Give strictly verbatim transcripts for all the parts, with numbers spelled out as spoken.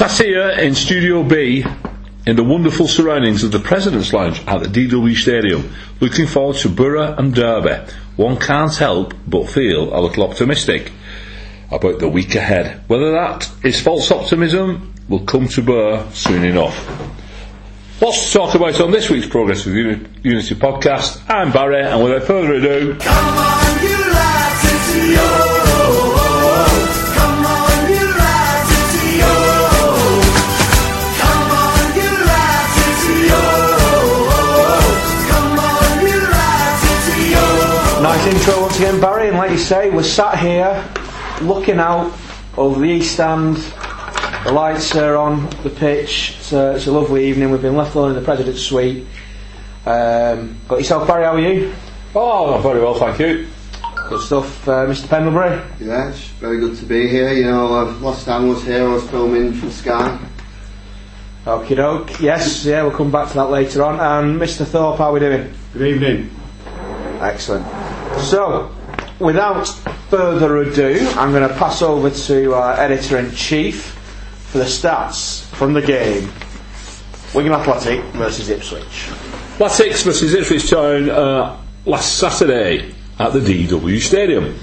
Sat here in Studio B in the wonderful surroundings of the President's Lounge at the D W Stadium, looking forward to Borough and Derby, one can't help but feel a little optimistic about the week ahead. Whether that is false optimism will come to bear soon enough. Lots to talk about on this week's Progress with Unity Podcast. I'm Barry, and without further ado, come on, you lads, it's yours. Intro once again, Barry, and like you say, we're sat here looking out over the east stand. The lights are on the pitch. It's a, it's a lovely evening. We've been left alone in the President's Suite. Um, got yourself, Barry? How are you? Oh, I'm very well, thank you. Good stuff, uh, Mister Pendlebury. Yes, very good to be here. You know, uh, last time I was here, I was filming for Sky. Okie doke. Yes, yeah, we'll come back to that later on. And Mister Thorpe, how are we doing? Good evening. Excellent. So, without further ado, I'm going to pass over to our Editor-in-Chief for the stats from the game. Wigan Athletic versus Ipswich. Athletic versus Ipswich Town uh, last Saturday at the D W Stadium.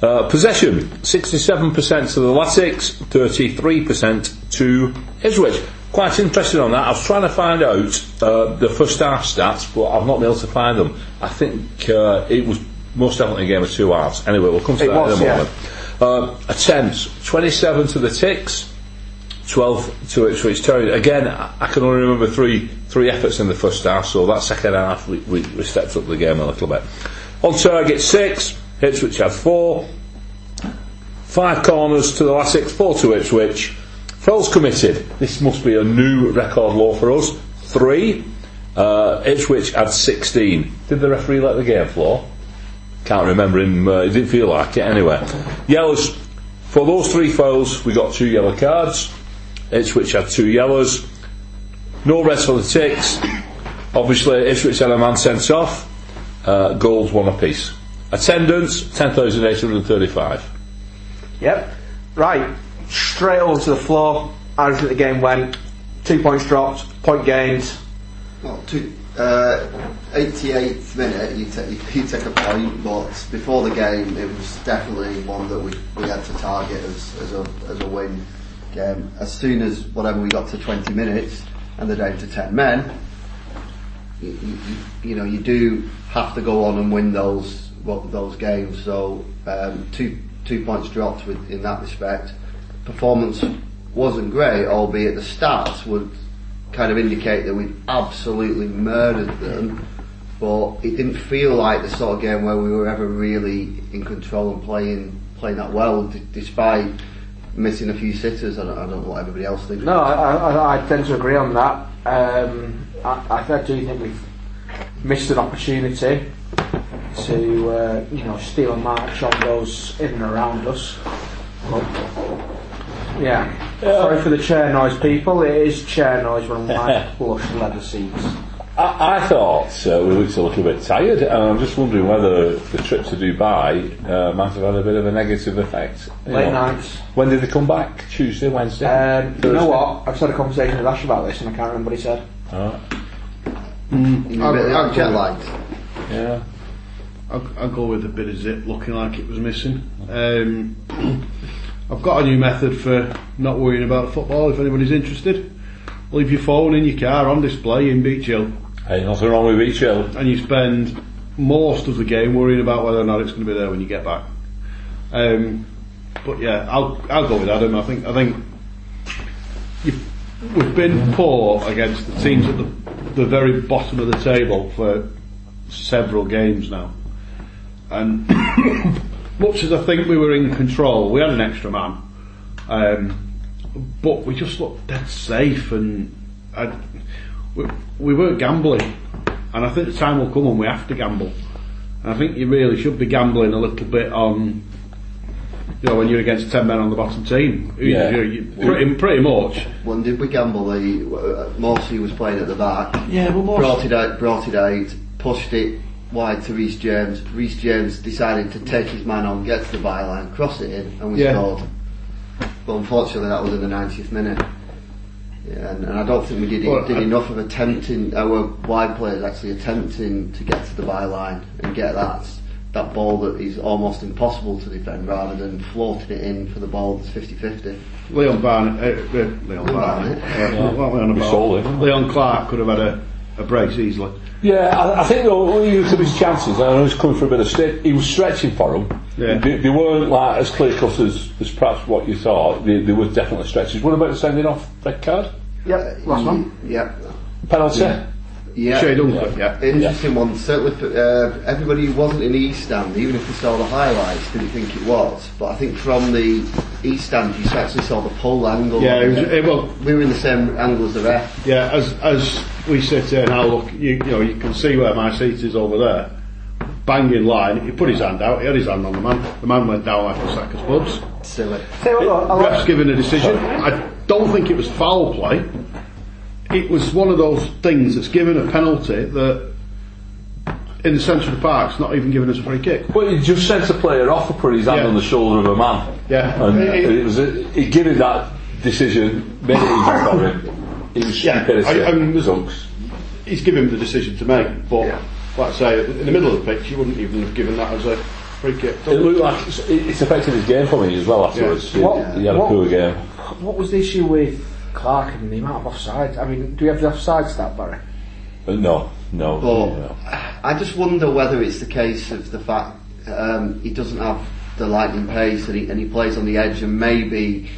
Uh, possession, sixty-seven percent to the Latics, thirty-three percent to Ipswich. Quite interested on that. I was trying to find out uh, the first half stats, but I've not been able to find them. I think uh, it was most definitely a game of two halves. Anyway, we'll come to it that was, in a moment. Yeah. Um, attempts, twenty-seven to the Ticks, twelve to Ipswich Town. Again, I can only remember three three efforts in the first half, so that second half we, we, we stepped up the game a little bit. On target, six, Ipswich had four, five corners to the last six, four to Ipswich. Fouls committed, this must be a new record low for us, three, uh, Ipswich had sixteen. Did the referee let the game floor? Can't remember him, uh, it didn't feel like it anyway. Yellows, for those three fouls we got two yellow cards. Ipswich had two yellows, no reds for the Ticks. Obviously Ipswich had a man sent off, uh, goals one apiece. Attendance ten thousand eight hundred thirty-five. Yep, right, straight over to the floor. I think the game went two points dropped, point gained. Well, two, uh, eighty-eighth minute you, t- you take a point, but before the game it was definitely one that we, we had to target as, as, a, as a win game. As soon as whatever we got to twenty minutes and they're down to ten men, you, you, you know, you do have to go on and win those those games. So um, two two points dropped with, in that respect. Performance wasn't great, albeit the stats would kind of indicate that we'd absolutely murdered them, but it didn't feel like the sort of game where we were ever really in control and playing playing that well, d- despite missing a few sitters. I don't, I don't know what everybody else thinks. No, I, I, I tend to agree on that. Um, I, I do think we've missed an opportunity to uh, you know steal a march on those in and around us. Well, yeah. yeah. Sorry for the chair noise, people. It is chair noise when I'm plush leather seats. I, I thought uh, we looked a little bit tired, and I'm just wondering whether the trip to Dubai uh, might have had a bit of a negative effect. You Late know. nights. When did they come back? Tuesday, Wednesday? Um, you know what? I've just had a conversation with Ash about this, and I can't remember what he said. Alright. Mm. I'm jet lagged. Yeah. I'll, I'll go with a bit of zip looking like it was missing. Um. I've got a new method for not worrying about football. If anybody's interested, leave your phone in your car on display in Beach Hill. Hey, nothing wrong with Beach Hill. And you spend most of the game worrying about whether or not it's going to be there when you get back. Um, but yeah, I'll I'll go with Adam. I think I think you've, we've been poor against the teams at the the very bottom of the table for several games now, and. Much as I think we were in control, we had an extra man, um, but we just looked dead safe, and I, we, we weren't gambling. And I think the time will come when we have to gamble. And I think you really should be gambling a little bit on, you know, when you're against ten men on the bottom team. Yeah. You, you, you, pretty, pretty much. When did we gamble? The Morsi was playing at the back. Yeah, but Morsi brought it out, brought it out, pushed it wide to Reece James. Reece James decided to take his man on, get to the byline, cross it in, and we yeah. scored. But unfortunately, that was in the ninetieth minute. Yeah, and, and I don't think we did, well, did I, enough of attempting, our wide players actually attempting to get to the byline and get that that ball that is almost impossible to defend, rather than floating it in for the ball that's fifty-fifty. Leon Barnett, uh, Leon, Leon Barnett, uh, yeah. Leon, about, Leon Clark could have had a, a brace easily. Yeah, I, I think though, he used up his chances. I know he's coming for a bit of stick. He was stretching for them. Yeah. They, they weren't like as clear cut as, as perhaps what you thought. They, they were definitely stretches. What about the sending off red card? Yeah, last one. Yeah, penalty. Yeah, yeah. Sure, yeah. yeah. Interesting yeah. one. Certainly, for, uh, everybody who wasn't in the East Stand, even if they saw the highlights, didn't think it was. But I think from the East Stand, you actually saw the full angle. Yeah, it was, it, well, we were in the same angle as the ref. Yeah, as as we sit here now, look, you, you know, you can see where my seat is over there. Banging line, he put his hand out, he had his hand on the man. The man went down like a sack of spuds. Silly. Ref's given a decision. I don't think it was foul play. It was one of those things that's given a penalty that, in the centre of the park, it's not even giving us a free kick. Well, he just sent a player off and put his hand yeah. on the shoulder of a man. Yeah. And it, it was a, he gave him that decision, made it easy for him. He was yeah. stupid. I, I mean, was, he's given him the decision to make, but. Yeah. Like I say, in the middle of the pitch, you wouldn't even have given that as a free kick. It looked like it's, it's affected his game for me as well afterwards. Yeah. What, he, he had what, a poor game. What was the issue with Clark and the amount of offside? I mean, do we have the offside stat, Barry? Uh, no, no. But no. I just wonder whether it's the case of the fact um, he doesn't have the lightning pace and he, and he plays on the edge, and maybe.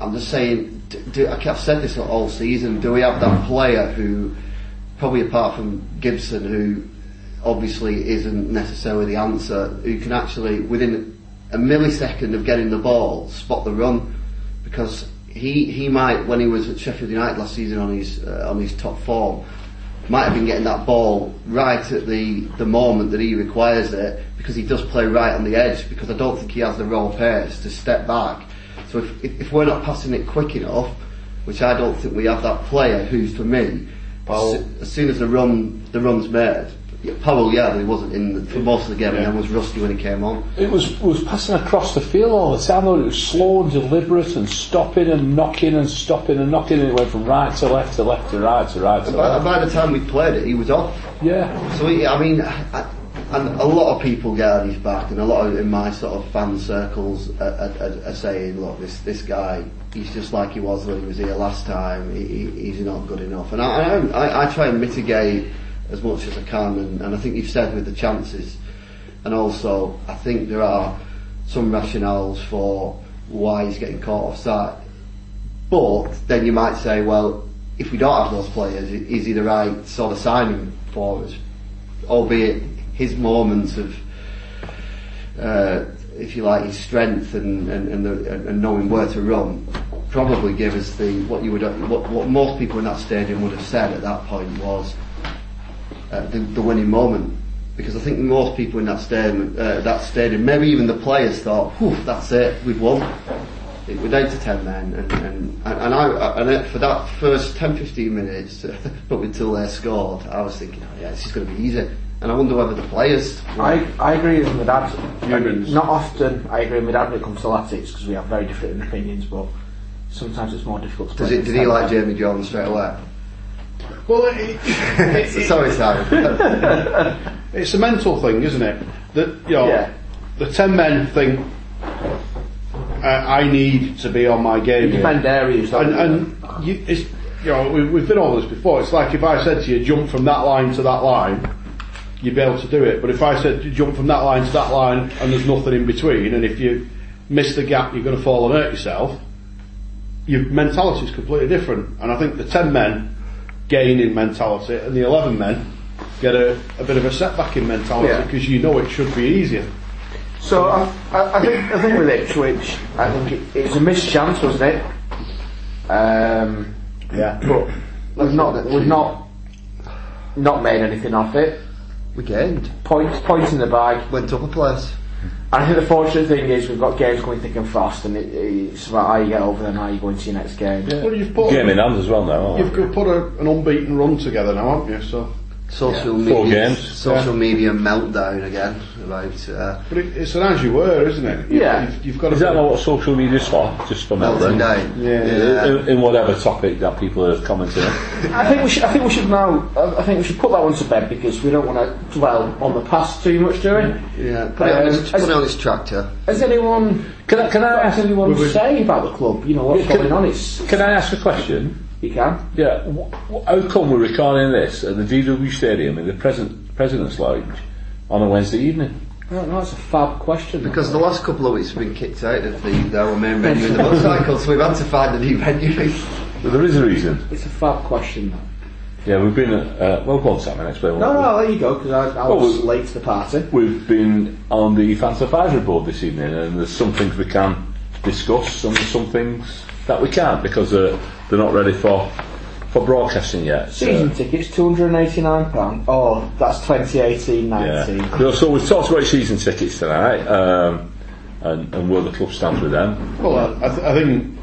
I'm just saying, do, do, I've said this all season, do we have that player who. Probably apart from Gibson, who obviously isn't necessarily the answer, who can actually, within a millisecond of getting the ball, spot the run, because he he might, when he was at Sheffield United last season on his uh, on his top form, might have been getting that ball right at the, the moment that he requires it, because he does play right on the edge, because I don't think he has the raw pace to step back. So if, if, if we're not passing it quick enough, which I don't think we have that player who's, for me, Powell. As soon as the run, the run's made, Powell, yeah, but he wasn't in the, for most of the game, yeah. and was rusty when he came on. It was was passing across the field all the time, though. It was slow and deliberate, and stopping and knocking and stopping and knocking, and it went from right to left to left to right to right to and left. By, by the time we played it, he was off. Yeah. So he, I mean, I, and a lot of people get on his back, and a lot of in my sort of fan circles are, are, are saying, look, this this guy. He's just like he was when he was here last time. He, he, he's not good enough, and I, I, I try and mitigate as much as I can. And, and I think you've said with the chances, and also I think there are some rationales for why he's getting caught offside. But then you might say, well, if we don't have those players, is he the right sort of signing for us? Albeit his moments of. Uh, if you like, his strength and and, and, the, and knowing where to run probably give us the what you would what, what most people in that stadium would have said at that point was uh, the, the winning moment, because I think most people in that stadium, uh, that stadium, maybe even the players thought, whew, that's it, we've won. It was eight to ten then, and and and I and for that first ten fifteen minutes, probably until they scored, I was thinking, oh yeah, this is going to be easy. And I wonder whether the players. I, I agree with my dad. I mean, not often I agree with my dad when it comes to tactics, because we have very different opinions, but sometimes it's more difficult to. Does it, did he like Jamie Jordan straight away? Well, it, it, it, sorry, Simon. It's a mental thing, isn't it? That you know, yeah. the ten men think uh, I need to be on my game. You defend areas, and, and you, it's, you know, we, we've been over this before. It's like if I said to you, jump from that line to that line. You'd be able to do it, but if I said you jump from that line to that line and there's nothing in between, and if you miss the gap you're going to fall and hurt yourself, your mentality is completely different. And I think the ten men gain in mentality and the eleven men get a, a bit of a setback in mentality, because yeah. you know it should be easier. So I, I, I think I think with Ipswich, I think it, it was a missed chance, wasn't it? Um, yeah, but we've not we've not not made anything off it. We gained points, points in the bag. Went up a place. And I think the fortunate thing is we've got games going thick and fast, and it, it's about how you get over them, how you go into your next game. Yeah. Well, you've put game in hand as well now. You've you? put a, an unbeaten run together now, haven't you? So Social yeah. media, Four games. Social yeah. media meltdown again. About, uh, but it, it's an as you were, isn't it? You, yeah, you've, you've got. Is that what social media is for? Just for meltdown? meltdown. Yeah, yeah. In, in whatever topic that people are commenting on. I think we should. I think we should now. I think we should put that one to bed because we don't want to dwell on the past too much, do we? Yeah. Put um, it on its tractor. Has anyone? Can I? Can I ask anyone to say about the club? You know what's can, going on. It's. Can I ask a question? You can. Yeah. How come we're recording this at the D W Stadium in the present President's Lounge on a Wednesday evening? I don't know, that's a fab question. Because the last couple of weeks we've been kicked out of the our main venue in the motorcycle, so we've had to find a new venue. But there is a reason. It's a fab question, though. Yeah, we've been. Uh, well, go on, Sam, and explain. No, no, there you go, because I, I well, was late to the party. We've been on the Fans Advisory Board this evening, and there's some things we can discuss, and some things that we can't because uh, they're not ready for for broadcasting yet. So. Season tickets, two hundred eighty-nine pounds. Oh, that's twenty eighteen nineteen. Yeah. So we've talked about season tickets tonight, um, and, and where the club stands with them. Well, I, th- I think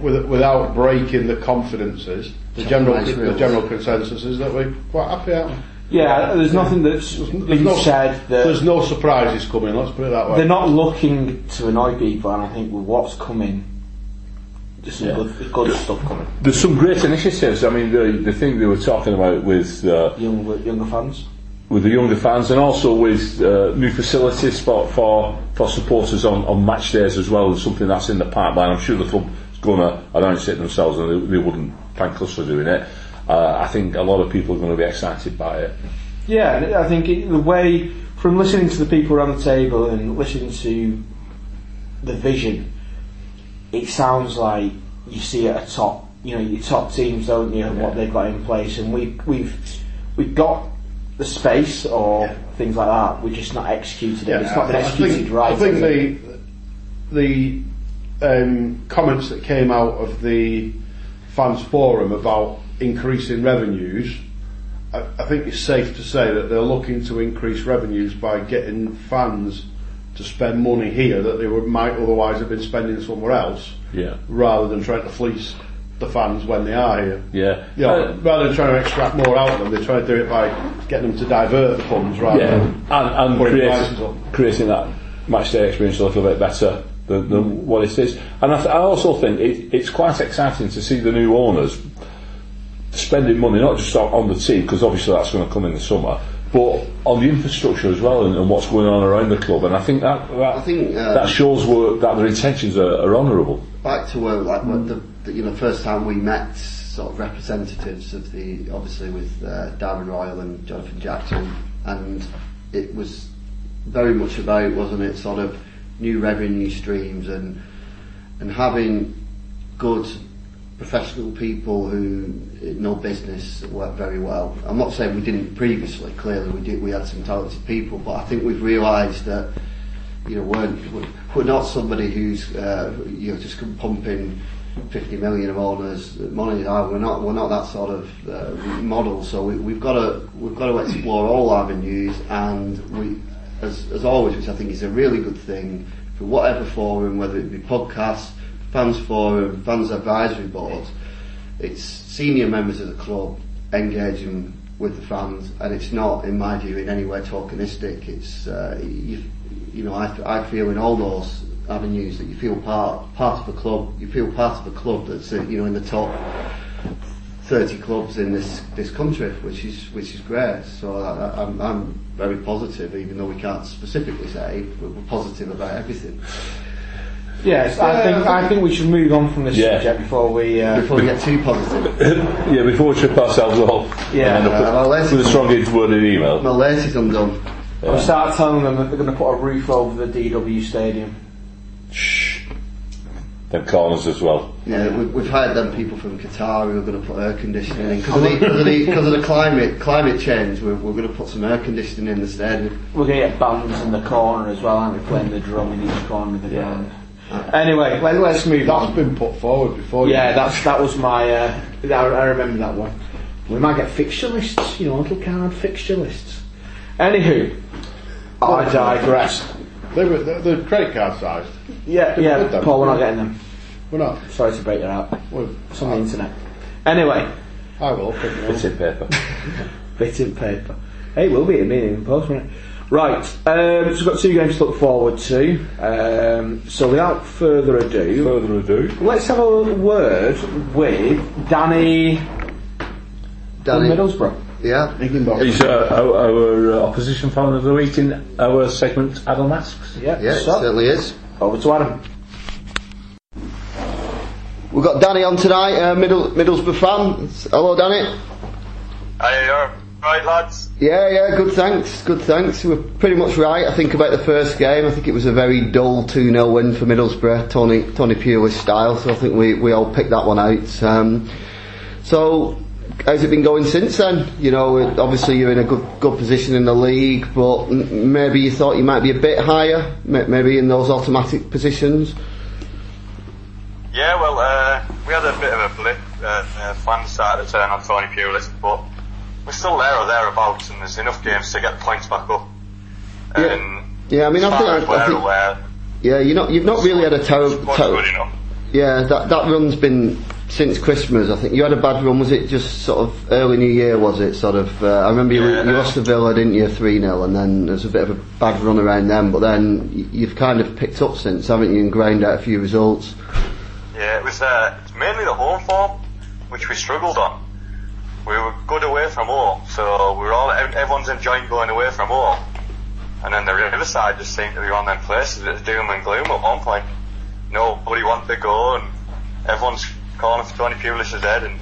with, without breaking the confidences, the general nice the general consensus is that we're quite happy out. Yeah, there's nothing that's there's been no, said that... There's no surprises coming, let's put it that way. They're not looking to annoy people, and I think with what's coming... There's some yeah. good, good stuff coming. There's some great initiatives. I mean, the the thing they were talking about with uh, younger, younger fans, with the younger fans, and also with uh, new facilities for, for for supporters on, on match days as well, and something that's in the pipeline. I'm sure the club's going to announce it themselves, and they, they wouldn't thank us for doing it. Uh, I think a lot of people are going to be excited by it. Yeah, I think it, the way from listening to the people around the table and listening to the vision. It sounds like you see at a top, you know, your top teams, don't you, and yeah. what they've got in place. And we, we've we've got the space or yeah. things like that. We're just not executed it. Yeah, it's not been executed I think, right. I think the the um, comments that came out of the fans forum about increasing revenues, I, I think it's safe to say that they're looking to increase revenues by getting fans to spend money here that they would, might otherwise have been spending somewhere else, yeah. rather than trying to fleece the fans when they are here. Yeah. You know, uh, rather than trying to extract more out of them, they try to do it by getting them to divert the funds rather yeah. than and, and create, creating that matchday experience a little bit better than, than mm. what it is. And I, th- I also think it, it's quite exciting to see the new owners spending money not just on, on the team, because obviously that's going to come in the summer, but on the infrastructure as well, and, and what's going on around the club, and I think that that, I think, uh, that shows where, that their intentions are, are honourable. Back to where, like, mm. the, the you know, first time we met, sort of representatives of the, obviously with uh, Darren Royal and Jonathan Jackson, and it was very much about, wasn't it, sort of new revenue streams and and having good professional people who know business work very well. I'm not saying we didn't previously, clearly we did, we had some talented people, but I think we've realised that, you know, we're, we're not somebody who's uh, you know, just pumping fifty million of owners' money. We're not we're not that sort of uh, model, so we, we've got to we've got to explore all avenues, and we, as, as always, which I think is a really good thing for whatever forum, whether it be podcasts, fans forum, fans advisory board, it's senior members of the club engaging with the fans, and it's not, in my view, in any way tokenistic. It's uh, you, you know, I, I feel in all those avenues that you feel part part of a club. You feel part of a club that's uh, you know, in the top thirty clubs in this this country, which is which is great. So I, I'm, I'm very positive, even though we can't specifically say, but we're positive about everything. Yes, I think I think we should move on from this yeah. subject before we uh, before we get too positive. Yeah, before we trip ourselves off. Yeah, and uh, with, with a strongly worded email. My laces undone. Yeah. I'll start telling them that they're going to put a roof over the D W Stadium. Shh. Them corners as well. Yeah, we've, we've hired them people from Qatar who are going to put air conditioning in because of, of, of the climate climate change. We're, we're going to put some air conditioning in the stadium. We're going to get bands in the corner as well, aren't we? Playing the drum in each corner of the ground. Yeah. Anyway, let, let's move that's on. That's been put forward before. Yeah, you that's that was my. Uh, I, I remember that one. We might get fixture lists, you know, little card fixture lists. Anywho, well, I digress. They were they're, they're credit card sized. Yeah, Didn't yeah. Paul, we're not getting them. We're not. Sorry to break that out. We're, it's on the internet. Anyway, I will. It's in paper. bit of paper. It will be a minimum post, won't it? Right, um, so we've got two games to look forward to. Um, so without further ado, further ado, let's have a word with Danny. Danny Middlesbrough. Yeah, he's uh, our, our uh, opposition fan of the week in our segment. Adam asks. Yeah, yeah, so it certainly is. Over to Adam. We've got Danny on tonight, uh, Middle, Middlesbrough fan. Hello, Danny. Hi, you're right, lads. Yeah, yeah, good. Thanks, good. Thanks. We're pretty much right, I think, about the first game. I think it was a very dull two nil win for Middlesbrough, Tony Tony Pulis style. So I think we we all picked that one out. Um, so. How's it been going since then? You know, obviously you're in a good good position in the league, but m- maybe you thought you might be a bit higher, m- maybe in those automatic positions. Yeah, well, uh, we had a bit of a blip. Uh, uh, fans started to turn on Tony Pulis, but we're still there or thereabouts, and there's enough games to get points back up. And yeah, yeah. I mean, I think, I, I think aware, yeah, you're not, you've not really had a terrible. Ter- yeah, that that run's been. Since Christmas, I think you had a bad run. Was it just sort of early New Year? Was it sort of? Uh, I remember you, yeah, you lost to Villa, didn't you, three nil, and then there's a bit of a bad run around then. But then you've kind of picked up since, haven't you, and ground out a few results. Yeah, it was uh, mainly the home form which we struggled on. We were good away from home, so we were all everyone's enjoying going away from home, and then the other side just seemed to be on them places. It's doom and gloom at one point. Nobody wanted to go, and everyone's calling for Tony Pulis' head, and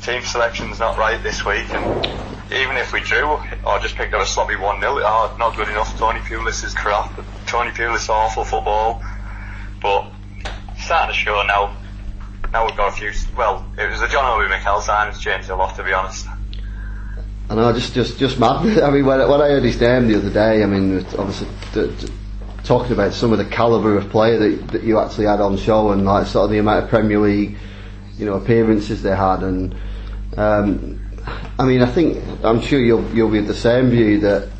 team selection's not right this week, and even if we drew or just picked up a sloppy one nil, oh, not good enough, Tony Pulis is crap, Tony Pulis awful football. But starting to show now now we've got a few, well, it was the John Obi Mikel sign, it's changed a lot, to be honest. I know, just just, just mad. I mean, when, when I heard his name the other day, I mean, obviously d- d- talking about some of the calibre of player that, that you actually had on show, and like sort of the amount of Premier League, you know, appearances they had, and um, I mean, I think I'm sure you'll you'll be of the same view that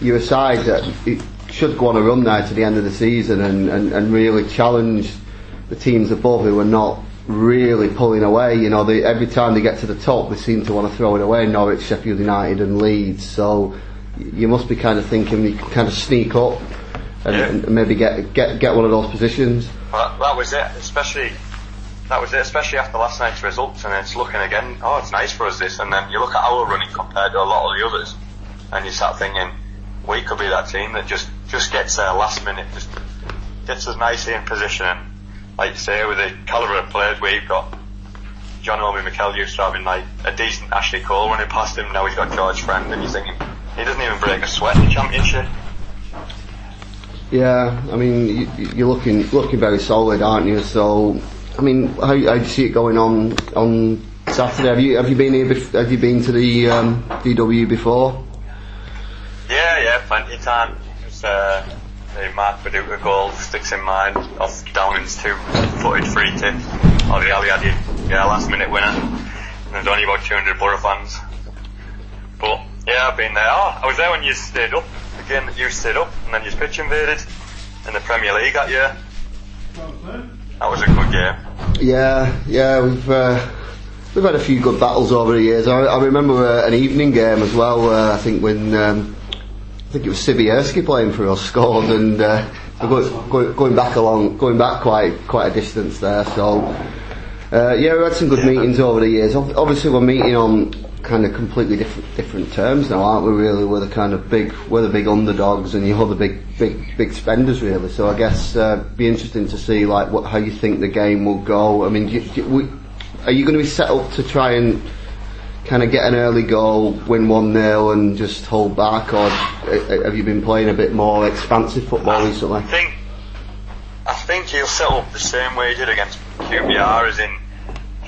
you're a side that it should go on a run now to the end of the season, and, and, and really challenge the teams above who are not really pulling away. You know, they, every time they get to the top, they seem to want to throw it away. Norwich, Sheffield United, and Leeds. So you must be kind of thinking you can kind of sneak up. And, yeah. and maybe get get get one of those positions. Well, that, that was it, especially that was it, especially after last night's results, and it's looking again. Oh, it's nice for us this, and then you look at our running compared to a lot of the others, and you start thinking we could be that team that just just gets there last minute, just gets us nicely in position. And like you say, with the calibre of players we've got, John Obi Mikel used to having like a decent Ashley Cole running past him. Now he's got George Friend, and you're thinking he doesn't even break a sweat in the Championship. Yeah, I mean, you, you're looking looking very solid, aren't you? So, I mean, how, how do you see it going on on Saturday? Have you have you been here? Bef- have you been to the um, D W before? Yeah, yeah, plenty of time. It's, uh, Mark Baduka goal sticks in mind off Downing's two-footed free tip, or the Ali Adi, yeah, last-minute winner. And there's only about two hundred Borough fans. But yeah, I've been there. Oh, I was there when you stayed up. Game that you stood up and then your pitch invaded in the Premier League that year. That was a good game. Yeah, yeah, we've uh, we've had a few good battles over the years. I, I remember uh, an evening game as well. Uh, I think when um, I think it was Sibierski playing for us scored, and uh, going, going, going back along, going back quite quite a distance there. So uh, yeah, we had some good yeah. meetings over the years. Obviously, we're meeting on. Kind of completely different different terms now, aren't we? Really, we're the kind of big, we're the big underdogs, and you're the big, big, big spenders, really. So I guess uh, be interesting to see like what how you think the game will go. I mean, do you, do we, are you going to be set up to try and kind of get an early goal, win one nil, and just hold back, or have you been playing a bit more expansive football I recently? I think I think you'll set up the same way you did against Q P R, as in.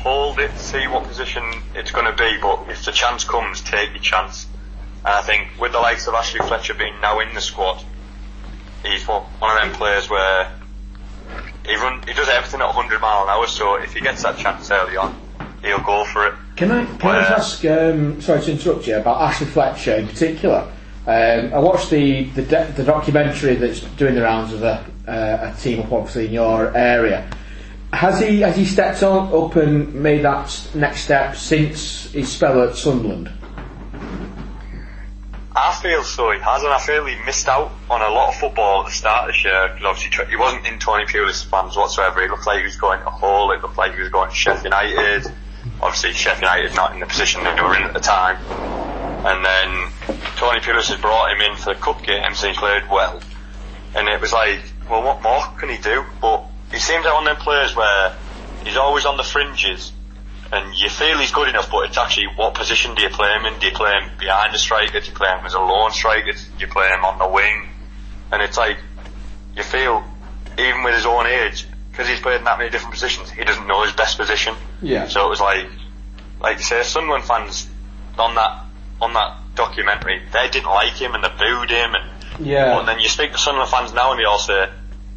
Hold it, see what position it's going to be, but if the chance comes, take your chance. And I think with the likes of Ashley Fletcher being now in the squad, he's one of them players where he run, he does everything at one hundred miles an hour, so if he gets that chance early on, he'll go for it. Can I, can uh, I just ask, um, sorry to interrupt you, about Ashley Fletcher in particular? Um, I watched the, the, de- the documentary that's doing the rounds of a, uh, a team up obviously in your area. Has he has he stepped on up and made that next step since his spell at Sunderland? I feel so he has, and I feel he missed out on a lot of football at the start of this year, because obviously he wasn't in Tony Pulis' plans whatsoever. It looked like he was going to Hull, it looked like he was going to Sheffield United. Obviously Sheffield United not in the position that they were in at the time. And then Tony Pulis had brought him in for the cup games and he played well. And it was like, well, what more can he do? But he seems like one of them players where he's always on the fringes. And you feel he's good enough, but it's actually what position do you play him in? Do you play him behind the striker? Do you play him as a lone striker? Do you play him on the wing? And it's like, you feel, even with his own age, because he's played in that many different positions, he doesn't know his best position. Yeah. So it was like, like you say, Sunderland fans on that on that documentary, they didn't like him and they booed him. And, yeah. and then you speak to Sunderland fans now and they all say,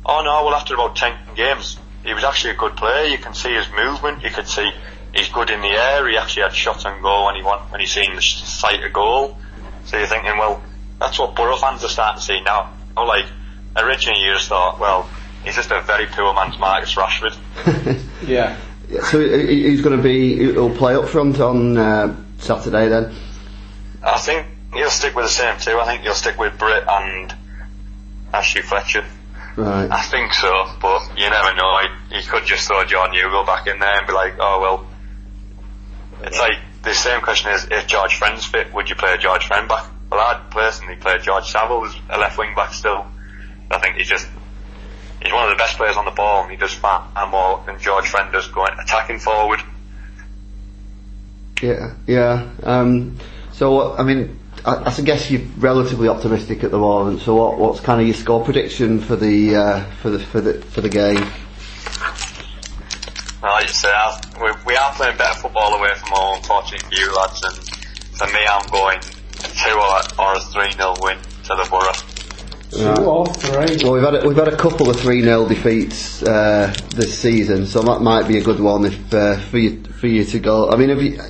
oh no, well after about ten games, he was actually a good player. You can see his movement, you could see... He's good in the air. He actually had shots on goal when he won, when he seen the sight of goal. So you're thinking, well, that's what Borough fans are starting to see now. Or like, originally you just thought, well, he's just a very poor man's Marcus Rashford. yeah. So he's going to be, he'll play up front on uh, Saturday then? I think he'll stick with the same two. I think he'll stick with Britt and Ashley Fletcher. Right. I think so, but you never know. He, he could just throw Jordan Hugo back in there and be like, oh, well, it's like the same question is, if George Friend's fit, would you play George Friend back? Well, I'd personally play George Savile as a left wing back still. I think he's just, he's one of the best players on the ball, and he does far more than George Friend does going attacking forward. Yeah, yeah. Um, so, I mean, I, I guess you're relatively optimistic at the moment. So, what, what's kind of your score prediction for the uh, for the for the for the game? Like you say, we, we are playing better football away from home, unfortunately for you lads, and for me I'm going a two or a three nil win to the Borough. Right. two or three Well, we've had a, we've had a couple of three nil defeats uh, this season, so that might be a good one if uh, for you for you to go. I mean, have you,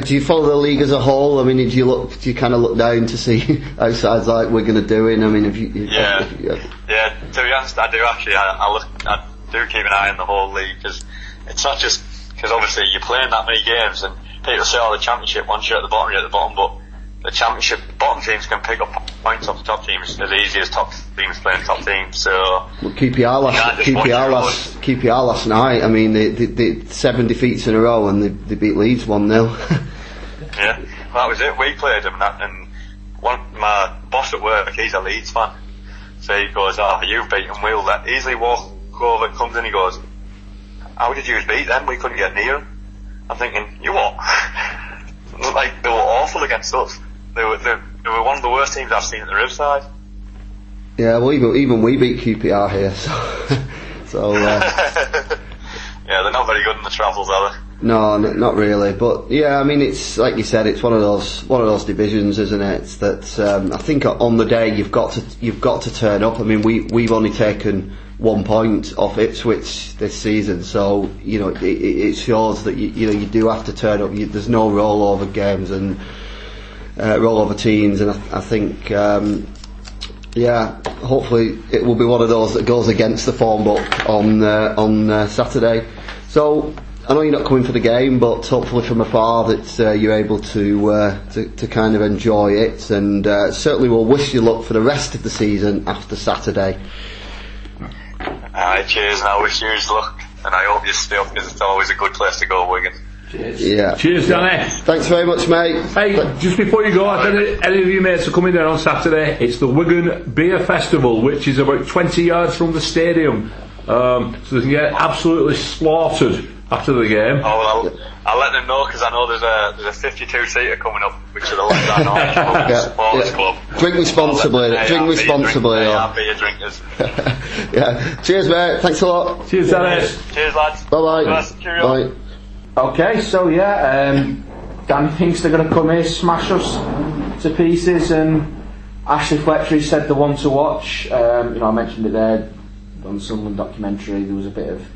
do you follow the league as a whole? I mean, do you look do you kind of look down to see how sides like we're going to do in? I mean, if you, yeah. If you, yeah, yeah. To be honest, I do actually. I, I look, I do keep an eye on the whole league, because it's not just because obviously you're playing that many games, and people say, "Oh, the championship. Once you're at the bottom, you're at the bottom." But the championship bottom teams can pick up points off the top teams as easy as top teams playing top teams. So well, Q P R last Q P R last Q P R last night. I mean, they, they, they seven defeats in a row, and they, they beat Leeds one nil. Yeah, well, that was it. We played them, and, that, and one my boss at work, he's a Leeds fan, so he goes, "Oh, you've beaten. We'll let easily walk over." Comes in, he goes, "How did you beat them? We couldn't get near them." I'm thinking, you what? Like, they were awful against us. They were they, they were one of the worst teams I've seen at the Riverside. Yeah, well, even, even we beat Q P R here, so... so uh, yeah, they're not very good in the travels, are they? No, n- not really. But, yeah, I mean, it's, like you said, it's one of those one of those divisions, isn't it? It's that, um, I think on the day, you've got to you've got to turn up. I mean, we we've only taken one point off Ipswich this season, so you know it, it shows that you, you know you do have to turn up. You, there's no rollover games and uh, rollover teams, and I, I think um, yeah, hopefully it will be one of those that goes against the form book on uh, on uh, Saturday. So I know you're not coming for the game, but hopefully from afar that uh, you're able to, uh, to to kind of enjoy it, and uh, certainly we'll wish you luck for the rest of the season after Saturday. Alright, cheers, and I wish you luck, and I hope you stay up, because it's always a good place to go, Wigan. Cheers. Yeah. Cheers, Danny. Thanks very much, mate. Hey, Th- just before you go, I tell any, any of you mates are coming down on Saturday. It's the Wigan Beer Festival, which is about twenty yards from the stadium, um, so they can get absolutely slaughtered after the game. Oh, well, I'll, I'll let them know, because I know there's a there's a fifty-two seater coming up, which is the last I know. yeah, yeah. Club. Drink responsibly. Drink A R B responsibly. Beer drinkers. Yeah. Cheers, mate. Thanks a lot. Cheers, Dennis. Cheers, Cheers lads. Bye-bye. Bye. Okay, so yeah, um, Dan thinks they're going to come here, smash us to pieces, and Ashley Fletcher said the one to watch. Um, you know, I mentioned it there on Sunderland documentary. There was a bit of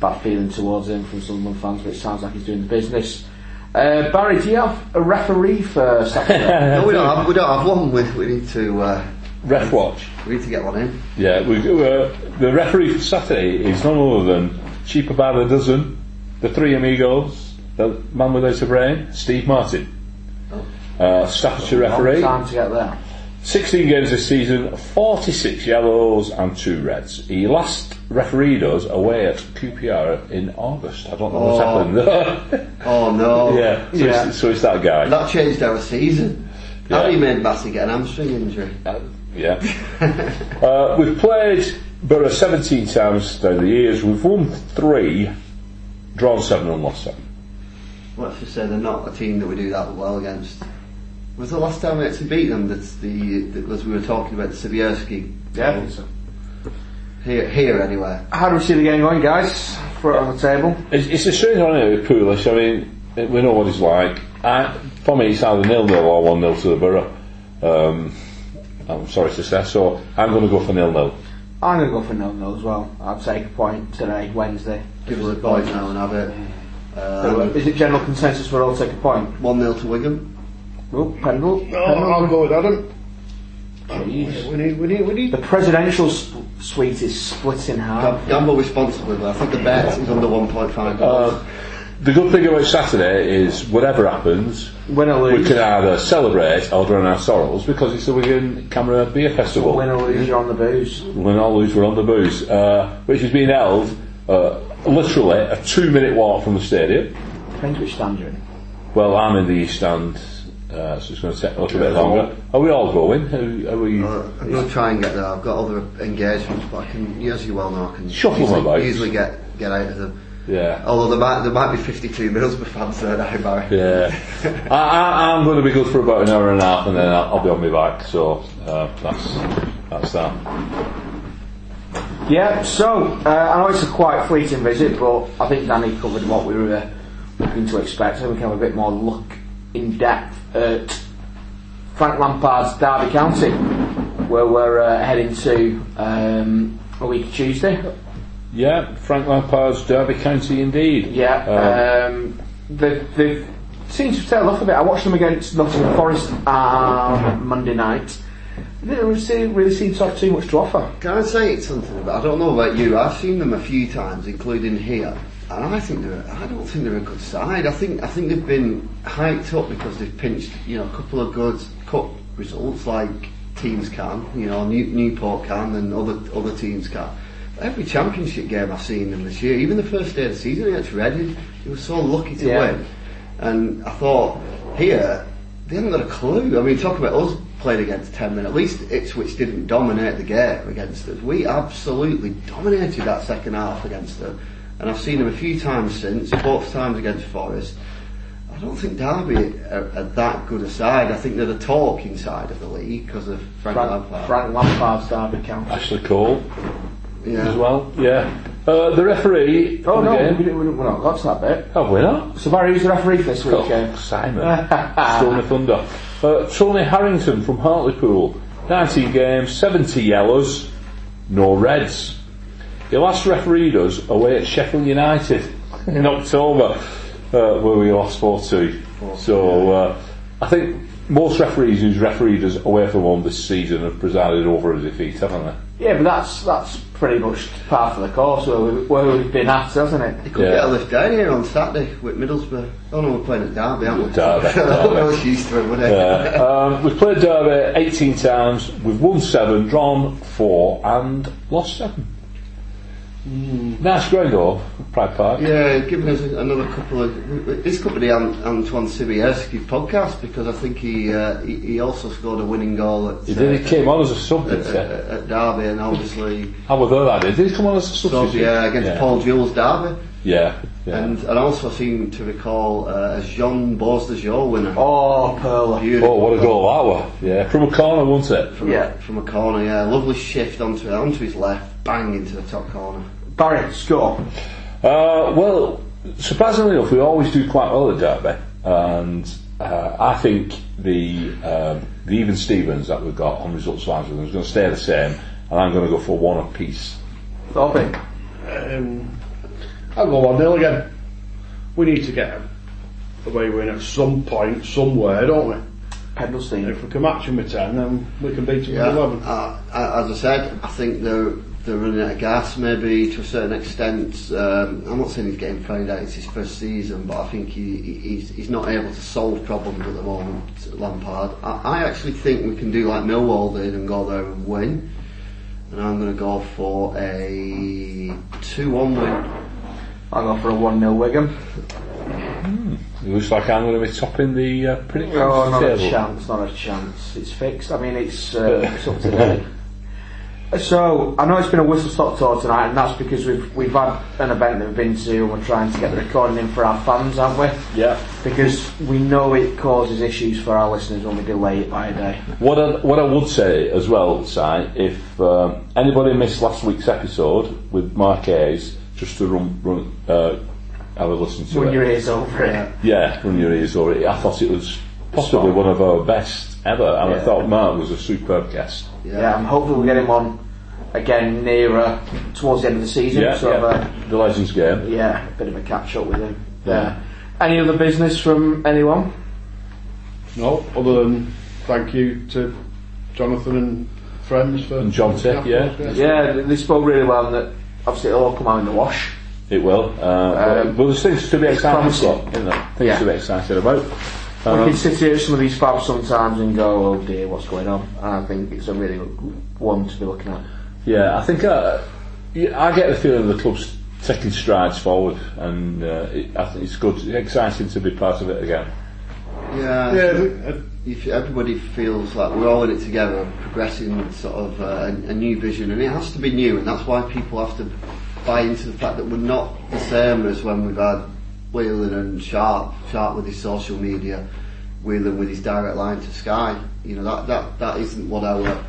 bad feeling towards him from Sunderland fans, but it sounds like he's doing the business. Uh, Barry, do you have a referee for Saturday? No, we don't have, we don't have one. We, we need to uh, ref watch. We need to get one in. Yeah, we, uh, the referee for Saturday is none other than cheaper by the dozen, the three amigos, the man without a brain, Steve Martin. Oh. uh, Staffordshire referee. Time to get there. sixteen games this season, forty-six yellows and two reds. He last refereed us away at Q P R in August. I don't know what's oh. happened. oh no! Yeah, so, yeah. It's, so it's that guy. That changed our season. Yeah. How he made Bassett get an hamstring injury. Uh, yeah. uh, we've played Borough seventeen times over the years. We've won three, drawn seven, and lost seven. Let's just say they're not a team that we do that well against. Was the last time we had to beat them? That's the that was we were talking about the Sibierski. Yeah. So. Here, here anyway. How do we see the game going, guys? Throw it yeah. on the table. It's, it's a strange one, isn't it, with Pulis. I mean, it, we know what he's like. I, for me, it's either nil nil or one nil to the Borough. Um, I'm sorry to say, so I'm going to go for nil nil. I'm going to go for nil nil as well. I'd take a point today, Wednesday. Give us a point now and have it. Um, Is it general consensus we'll all take a point? One nil to Wigan. Oh, Pendle. No, Pendle. I'll go with Adam. Jeez. We need, we need, we need. The presidential sp- suite is split in half. Gamble responsibly, I think the bet is under one point five. Uh, the good thing about Saturday is, whatever happens, win or lose, we can either celebrate or drown our sorrows, because it's the Wigan Camera Beer Festival. Win or lose, you're on the booze. Win or lose, we're on the booze. Uh, which is being held uh, literally a two minute walk from the stadium. Depends which stand you're in. Well, I'm in the East Stand. Uh, so it's going to take a little bit longer. Are we all going? Are, are we uh, I'm going to try and get there. I've got other engagements, but I can, as you well know, I can usually, usually get, get out of them. Yeah. Although there might there might be fifty-two Middlesbrough fans there now, Barry. Yeah. I, I, I'm going to be good for about an hour and a half, and then I'll, I'll be on my bike. So uh, that's that's that. Yeah. So uh, I know it's a quite fleeting visit, but I think Danny covered what we were looking to expect, so we can have a bit more look in depth at Frank Lampard's Derby County, where we're uh, heading to um, a week Tuesday. Yeah, Frank Lampard's Derby County indeed. Yeah, um, um, they, they've seemed to tail off a bit. I watched them against Nottingham Forest um, Monday night. They didn't really seem to have too much to offer. Can I say something about? I don't know about you. I've seen them a few times, including here. And I think they're. I don't think they're a good side. I think. I think they've been hyped up because they've pinched, you know, a couple of good cup results, like teams can, you know, New, Newport can, and other other teams can. Every championship game I've seen them this year, even the first day of the season against Reading, they were so lucky to yeah. win. And I thought here they haven't got a clue. I mean, talk about us playing against ten men. At least Ipswich didn't dominate the game against us. We absolutely dominated that second half against them. And I've seen them a few times since, both times against Forest. I don't think Derby are, are that good a side. I think they're the talking side of the league because of Frank, Frank Lampard. Frank Lampard's Derby County. Ashley Cole yeah. as well. Yeah. Uh, the referee. Oh no, we didn't, we're not got to that bit. Have we not? So Barry, who's the referee for this weekend? Oh, Simon. Stormy Thunder. Uh, Tony Harrington from Hartlepool. nineteen games, seventy yellows, no reds. He last refereed us away at Sheffield United in October, uh, where we lost four two. So uh, I think most referees who's refereed us away from home this season have presided over a defeat, haven't they? Yeah, but that's that's pretty much part of the course where, we, where we've been at, hasn't it? You could yeah. get a lift down here on Saturday with Middlesbrough. Oh no, we're playing at Derby, aren't we? Derby. Derby. Used to it, wouldn't yeah. it? um, we've played Derby eighteen times. We've won seven, drawn four, and lost seven. Mm. Nice ground though, Pride Park. Yeah, giving us another couple of. This could be the Antoine Sibierski podcast, because I think he uh, he, he also scored a winning goal at. He did. He uh, came on as a sub at, at, at Derby, and obviously. How was that? Did he come on as a sub? Yeah, against yeah. Paul Jules Derby. Yeah, yeah. And and also seem to recall uh, as Jean Bourdajol winner. Oh, Pearl! Oh, what a goal that was! Yeah, from a corner, wasn't it? From yeah, a, from a corner. Yeah, lovely shift onto onto his left, bang into the top corner. Barry, score. Uh, well, surprisingly enough, we always do quite well at Derby, and uh, I think the um, the even Stevens that we've got on results lines with them is going to stay the same, and I'm going to go for one apiece. Thorpe, um, I'll go one nil again. We need to get a away win at some point, somewhere, don't we? Pendlestone. If we can match them with ten, then we can beat them yeah, with eleven. Uh, as I said, I think they're. they're running out of gas maybe to a certain extent. Um, I'm not saying he's getting phoned out, it's his first season, but I think he, he, he's, he's not able to solve problems at the moment, Lampard. I, I actually think we can do like Millwall did and go there and win. And I'm going to go for a two one win. I'll go for a one nil Wigan. Mm. It looks like I'm going to be topping the uh, predictions. Oh, not table. a chance, not a chance. It's fixed. I mean, it's, uh, it's up today. So, I know it's been a whistle-stop tour tonight, and that's because we've we've had an event that we've been to and we're trying to get the recording in for our fans, haven't we? Yeah. Because we know it causes issues for our listeners when we delay it by a day. What I, what I would say as well, Si, if um, anybody missed last week's episode with Marquez, just to run, run uh, have a listen to run it. Run your ears over it. Yeah, run your ears over it. I thought it was possibly one of our best ever, and yeah. I thought Mark was a superb guest. Yeah, yeah, I'm hoping we'll get him on again nearer towards the end of the season. Yeah, so yeah. A, the Legends game. Yeah, a bit of a catch up with him. Yeah. yeah. Any other business from anyone? No, other than thank you to Jonathan and friends for and John Tick. Yeah, yeah, they spoke really well, and that obviously it'll all come out in the wash. It will. Uh, um, but there's things to be excited about, isn't there? Things yeah. to be excited about. Um, we can sit here at some of these fabs sometimes and go, oh dear, what's going on? And I think it's a really good one to be looking at. Yeah, I think uh, I get the feeling the club's taking strides forward, and uh, it, I think it's good, it's exciting to be part of it again. Yeah, yeah. If everybody feels like we're all in it together, and progressing sort of uh, a, a new vision, and it has to be new, and that's why people have to buy into the fact that we're not the same as when we've had Whelan and Sharp, Sharp with his social media, Whelan with his direct line to Sky. You know, that that, that isn't what our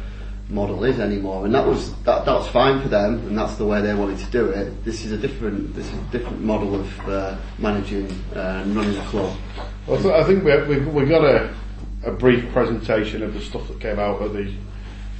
model is anymore, and that was that, that was fine for them, and that's the way they wanted to do it. This is a different this is a different model of uh, managing uh, and running a club. Well, I, th- I think we we got a a brief presentation of the stuff that came out at the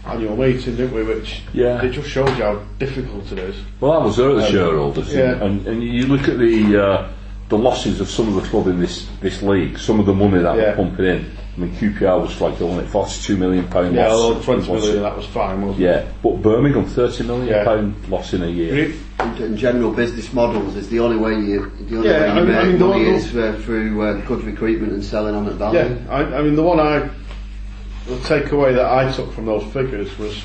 annual meeting, didn't we? Which yeah. it just shows you how difficult it is. Well, I was there at the um, shareholders, yeah. and and you look at the. Uh, the losses of some of the club in this, this league, some of the money that yeah. we're pumping in. I mean, Q P R was flagged, wasn't it? forty-two million pounds loss. Yeah, although twenty million, that was fine, wasn't yeah. it? Yeah, but Birmingham, thirty million pounds yeah. loss in a year. And, and general business models is the only way you, the only yeah, way you I mean, make money is uh, through uh, good recruitment and selling on at value. Yeah, I, I mean, the one I, the takeaway that I took from those figures was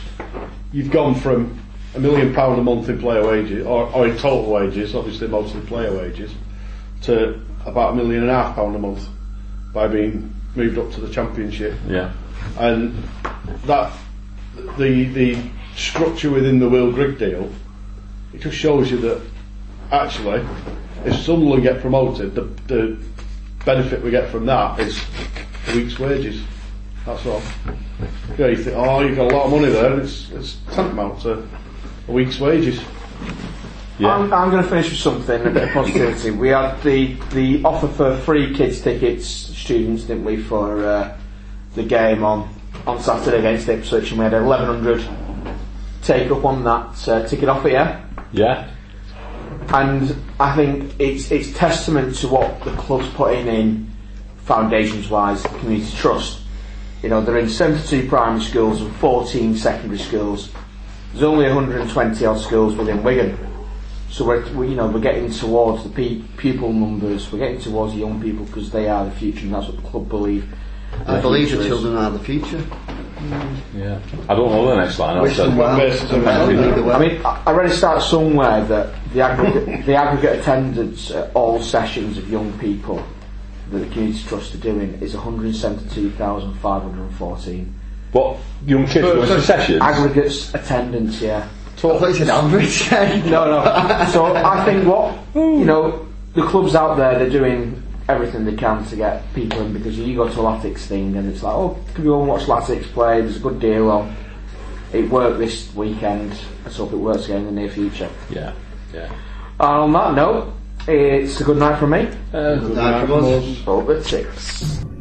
you've gone from a million pound a month in player wages, or, or in total wages, obviously mostly player wages, to about a million and a half pound a month by being moved up to the Championship. Yeah. And that the the structure within the Will Grigg deal, it just shows you that actually if Sunderland get promoted, the the benefit we get from that is a week's wages. That's all. Yeah, you think, oh, you've got a lot of money there, and it's it's tantamount to a week's wages. Yeah. I'm, I'm going to finish with something, a bit of positivity. We had the, the offer for free kids tickets, students, didn't we, for uh, the game on, on Saturday against Ipswich, and we had eleven hundred take up on that uh, ticket offer, yeah? Yeah. And I think it's it's testament to what the club's putting in foundations-wise, Community Trust. You know, they're in seventy-two primary schools and fourteen secondary schools. There's only one hundred twenty odd schools within Wigan. So we're, we, you know, we're getting towards the p- pupil numbers. We're getting towards the young people because they are the future, and that's what the club believe. I the believe the children are the future. Mm. Yeah, I don't know the next line. I, said. Well. Well. I mean, I, I read a start somewhere that the aggregate, the aggregate attendance at all sessions of young people that the Community Trust are doing is one hundred seventy-two thousand five hundred fourteen. What young kids going to sessions? Aggregates attendance, yeah. I thought you said average. No, no. So I think what, you know, the clubs out there, they're doing everything they can to get people in, because you go to a Latics thing and it's like, oh, can we go and watch Latics play? There's a good deal on. It worked this weekend. Let's hope it works again in the near future. Yeah, yeah. On that note, it's a good night from me. Uh, good, good night, night from us. Over six.